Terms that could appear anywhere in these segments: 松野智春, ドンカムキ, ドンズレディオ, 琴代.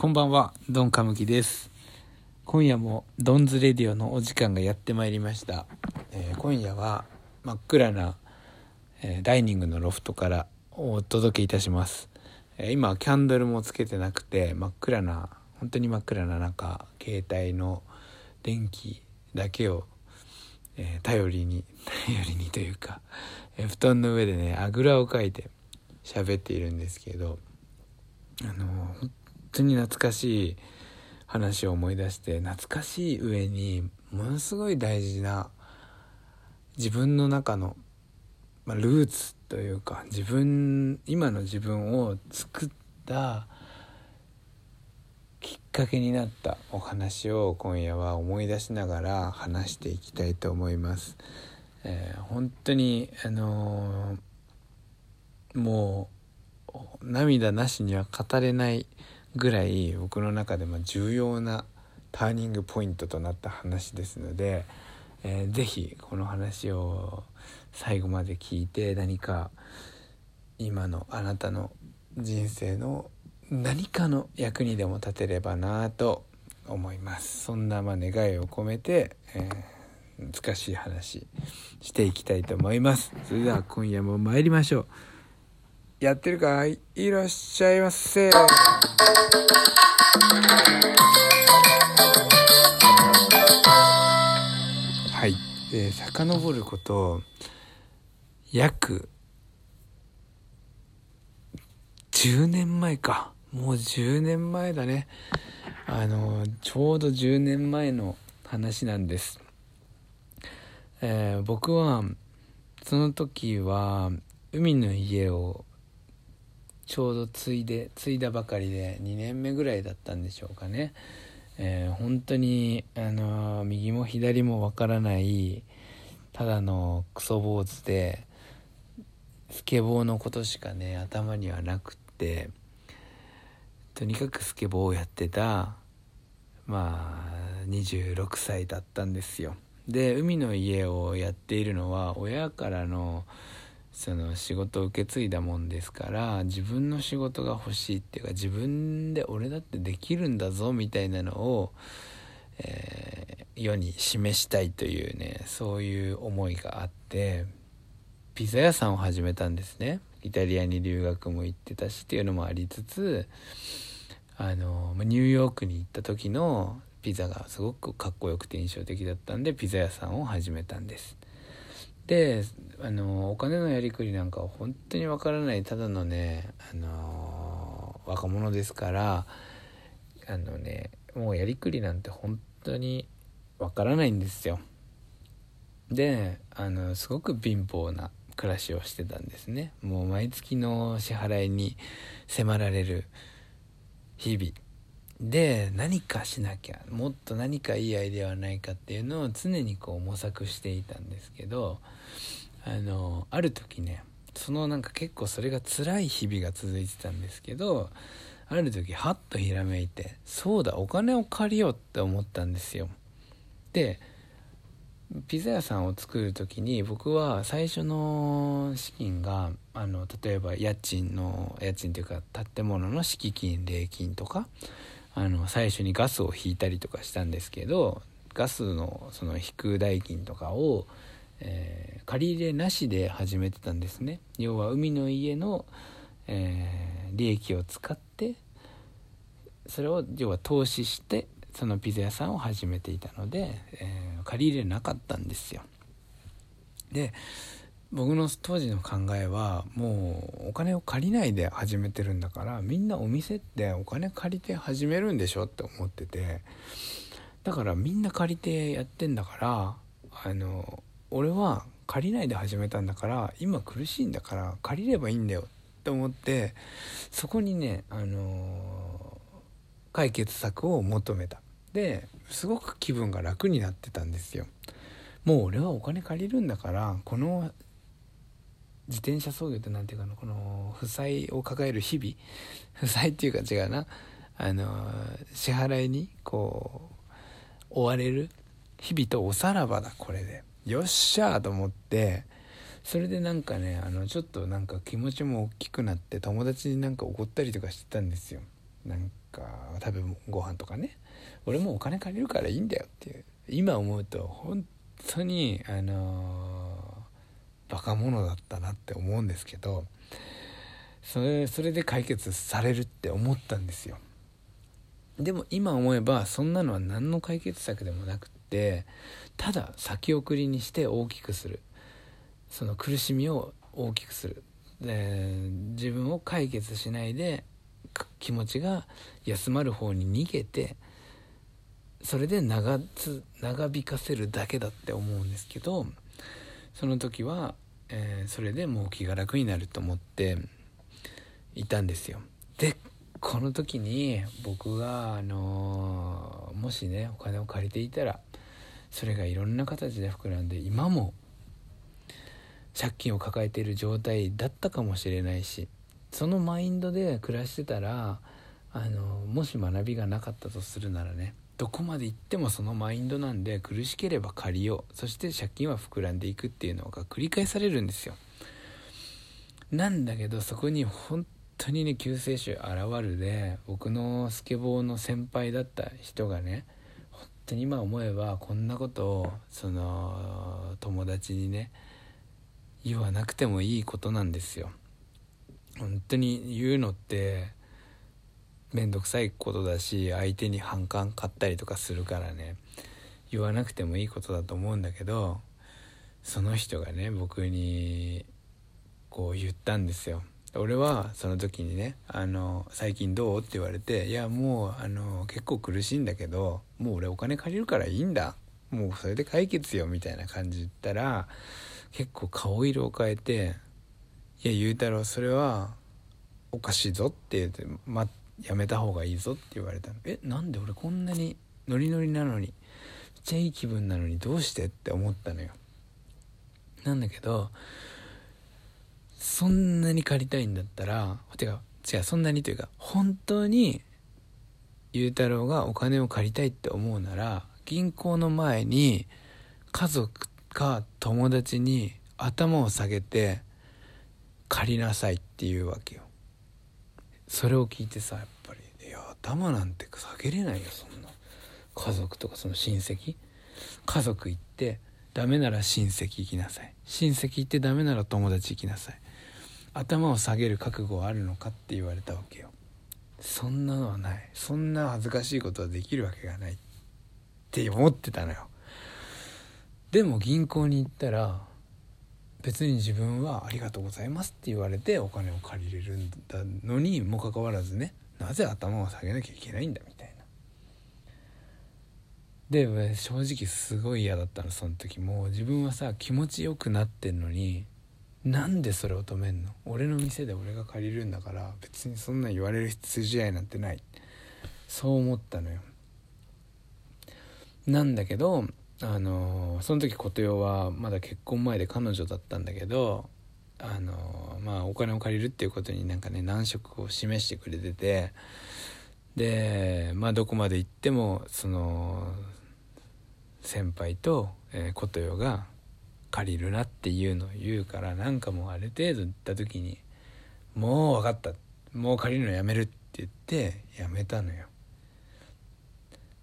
こんばんは、ドンカムキです。今夜もドンズレディオのお時間がやってまいりました。今夜は真っ暗な、ダイニングのロフトからお届けいたします。今キャンドルもつけてなくて、本当に真っ暗な中、携帯の電気だけを頼りにというか、布団の上でね、あぐらをかいて喋っているんですけど、本当に懐かしい話を思い出して、懐かしい上にものすごい大事な自分の中の、ルーツというか、今の自分を作ったきっかけになったお話を今夜は思い出しながら話していきたいと思います。本当にもう涙なしには語れないぐらい、僕の中でも重要なターニングポイントとなった話ですので、ぜひこの話を最後まで聞いて、何か今のあなたの人生の何かの役にでも立てればなと思います。そんな願いを込めて、難しい話していきたいと思います。それでは今夜も参りましょう。やってるかい、いらっしゃいませ。はい、遡ること約10年前か、もう10年前だね。ちょうど10年前の話なんです。僕はその時は海の家をちょうど継いだばかりで、2年目ぐらいだったんでしょうかね。本当に右も左もわからない、ただのクソ坊主で、スケボーのことしかね頭にはなくって、とにかくスケボーをやってた26歳だったんですよ。で、海の家をやっているのは親からのその仕事を受け継いだもんですから、自分の仕事が欲しいっていうか、自分で俺だってできるんだぞみたいなのを、世に示したいというね、そういう思いがあってピザ屋さんを始めたんですね。イタリアに留学も行ってたしっていうのもありつつ、ニューヨークに行った時のピザがすごくかっこよくて印象的だったんで、ピザ屋さんを始めたんです。で、お金のやりくりなんかは本当にわからない、ただのね、若者ですから、もうやりくりなんて本当にわからないんですよ。で、すごく貧乏な暮らしをしてたんですね。もう毎月の支払いに迫られる日々で、何かしなきゃ、もっと何かいいアイデアはないかっていうのを常に模索していたんですけど、ある時ね、結構それが辛い日々が続いてたんですけど、ある時ハッとひらめいて、そうだ、お金を借りようって思ったんですよ。で、ピザ屋さんを作る時に、僕は最初の資金が例えば家賃というか、建物の敷金、礼金とか、最初にガスを引いたりとかしたんですけど、ガスのその引く代金とかを、借り入れなしで始めてたんですね。要は海の家の、利益を使って、それを要は投資して、そのピザ屋さんを始めていたので、借り入れなかったんですよ。で、僕の当時の考えは、もうお金を借りないで始めてるんだから、みんなお店ってお金借りて始めるんでしょって思ってて、だからみんな借りてやってんだから、俺は借りないで始めたんだから、今苦しいんだから借りればいいんだよって思って、そこにね、解決策を求めた。で、すごく気分が楽になってたんですよ。もう俺はお金借りるんだから、この自転車操業ってこの負債を抱える日々、負債っていうか違うな、支払いに追われる日々とおさらばだ、これでよっしゃーと思って、それでちょっと気持ちも大きくなって、友達におごったりとかしてたんですよ。なんか食べご飯とかね、俺もお金借りるからいいんだよっていう、今思うと本当にバカ者だったなって思うんですけど、それで解決されるって思ったんですよ。でも今思えばそんなのは何の解決策でもなくって、ただ先送りにして大きくする、その苦しみを大きくする、自分を解決しないで気持ちが休まる方に逃げて、それで長引かせるだけだって思うんですけど、その時は、それでもう気が楽になると思っていたんですよ。でこの時に僕が、もしねお金を借りていたら、それがいろんな形で膨らんで今も借金を抱えている状態だったかもしれないし、そのマインドで暮らしてたら、もし学びがなかったとするならね、どこまで行ってもそのマインドなんで、苦しければ借りよう、そして借金は膨らんでいくっていうのが繰り返されるんですよ。なんだけどそこに本当にね救世主現るで、僕のスケボーの先輩だった人がね、本当に今思えばこんなことをその友達にね言わなくてもいいことなんですよ。本当に言うのってめんどくさいことだし、相手に反感買ったりとかするからね、言わなくてもいいことだと思うんだけど、その人がね僕にこう言ったんですよ。俺はその時にね最近どうって言われて、いやもう結構苦しいんだけど、もう俺お金借りるからいいんだ、もうそれで解決よみたいな感じ言ったら、結構顔色を変えて、いやゆうたろうそれはおかしいぞって言って、やめた方がいいぞって言われたの。なんで俺こんなにノリノリなのにめっちゃいい気分なのにどうしてって思ったのよ。なんだけどそんなに借りたいんだったら、そんなにというか、本当にゆうたろうがお金を借りたいって思うなら、銀行の前に家族か友達に頭を下げて借りなさいっていうわけよ。それを聞いてさ、やっぱりいや頭なんて下げれないよ、そんな家族とかその親戚、家族行ってダメなら親戚行きなさい、親戚行ってダメなら友達行きなさい、頭を下げる覚悟はあるのかって言われたわけよ。そんなのはない、そんな恥ずかしいことはできるわけがないって思ってたのよ。でも銀行に行ったら別に自分はありがとうございますって言われてお金を借りれるんだのにもかかわらずね、なぜ頭を下げなきゃいけないんだみたいな。で正直すごい嫌だったの、その時。もう自分はさ気持ちよくなってんのに、なんでそれを止めんの、俺の店で俺が借りるんだから別にそんな言われる筋合いなんてない、そう思ったのよ。なんだけどその時琴代はまだ結婚前で彼女だったんだけど、お金を借りるっていうことになんかね難色を示してくれてて、でどこまで行ってもその先輩と琴代が借りるなっていうのを言うから、なんかもうある程度行った時にもう分かった、もう借りるのやめるって言ってやめたのよ。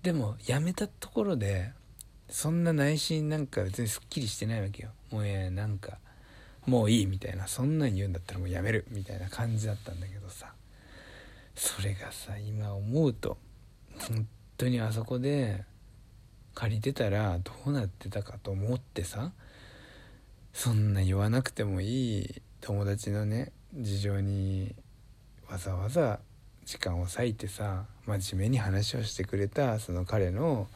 でもやめたところでそんな内心なんか別にすっきりしてないわけよ。もうなんかもういいみたいな、そんなん言うんだったらもうやめるみたいな感じだったんだけどさ、それがさ今思うと本当にあそこで借りてたらどうなってたかと思ってさ、そんな言わなくてもいい友達のね事情にわざわざ時間を割いてさ、真面目に話をしてくれたその彼の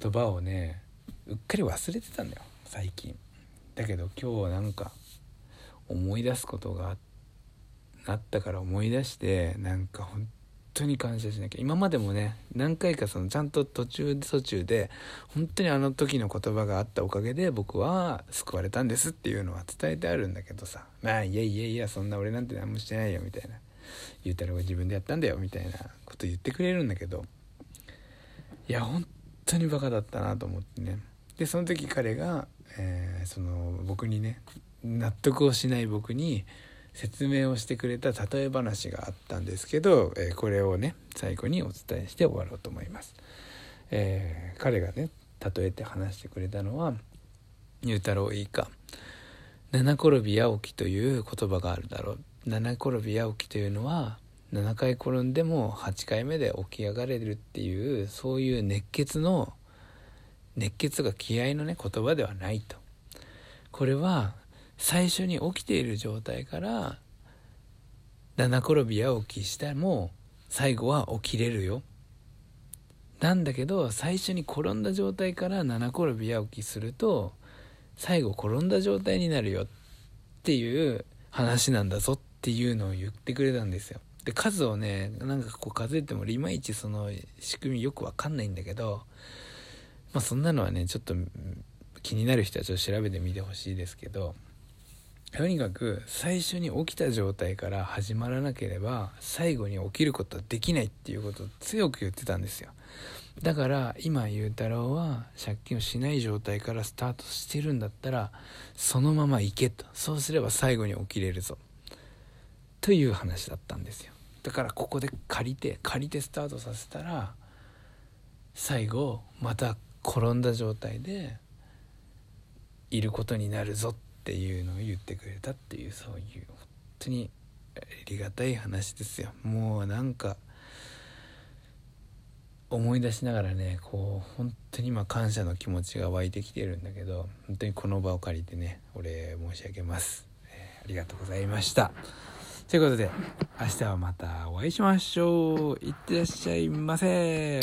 言葉をねうっかり忘れてたんだよ最近。だけど今日なんか思い出すことがあったから思い出して、なんか本当に感謝しなきゃ。今までもね何回かそのちゃんと途中で本当にあの時の言葉があったおかげで僕は救われたんですっていうのは伝えてあるんだけどさ、いやそんな俺なんて何もしてないよみたいな、ゆうたろうが自分でやったんだよみたいなこと言ってくれるんだけど、いや本当にバカだったなと思ってね。でその時彼が、僕にね納得をしない僕に説明をしてくれた例え話があったんですけど、これをね最後にお伝えして終わろうと思います。彼がね例えて話してくれたのは、ゆうたろういいか、七転び八起きという言葉があるだろう。七転び八起きというのは7回転んでも8回目で起き上がれるっていう、そういう熱血が気合いのね言葉ではないと。これは最初に起きている状態から七転び八起きしても最後は起きれるよ。なんだけど最初に転んだ状態から七転び八起きすると最後転んだ状態になるよっていう話なんだぞっていうのを言ってくれたんですよ。で数をねなんかこう数えてもいまいちその仕組みよくわかんないんだけど、まあそんなのはねちょっと気になる人はちょっと調べてみてほしいですけど、とにかく最初に起きた状態から始まらなければ最後に起きることはできないっていうことを強く言ってたんですよ。だから今ゆうたろうは借金をしない状態からスタートしてるんだったらそのまま行けと、そうすれば最後に起きれるぞという話だったんですよ。だからここで借りてスタートさせたら最後また転んだ状態でいることになるぞっていうのを言ってくれたっていう、そういう本当にありがたい話ですよ。もうなんか思い出しながらねこう本当に今感謝の気持ちが湧いてきてるんだけど、本当にこの場を借りてねお礼申し上げます。ありがとうございました。ということで明日はまたお会いしましょう。いってらっしゃいませ。